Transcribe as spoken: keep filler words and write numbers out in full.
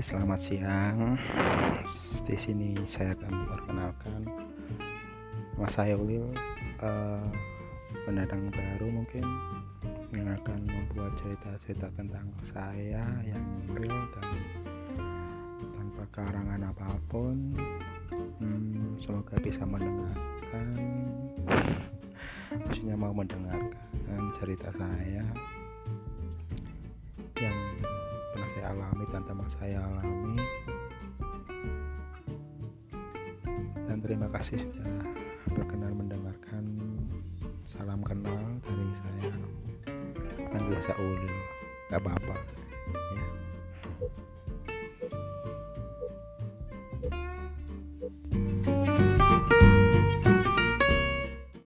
selamat siang. Di sini saya akan memperkenalkan Mas saya Ulil, uh, pendatang baru mungkin yang akan membuat cerita-cerita tentang saya yang real dan tanpa karangan apapun. Hmm, semoga bisa mendengarkan, maksudnya mau mendengarkan cerita saya yang pernah saya alami, tantangan saya alami. Dan terima kasih sudah berkenan mendengarkan. Salam kenal dari saya Anjir Sauli. Gak apa-apa.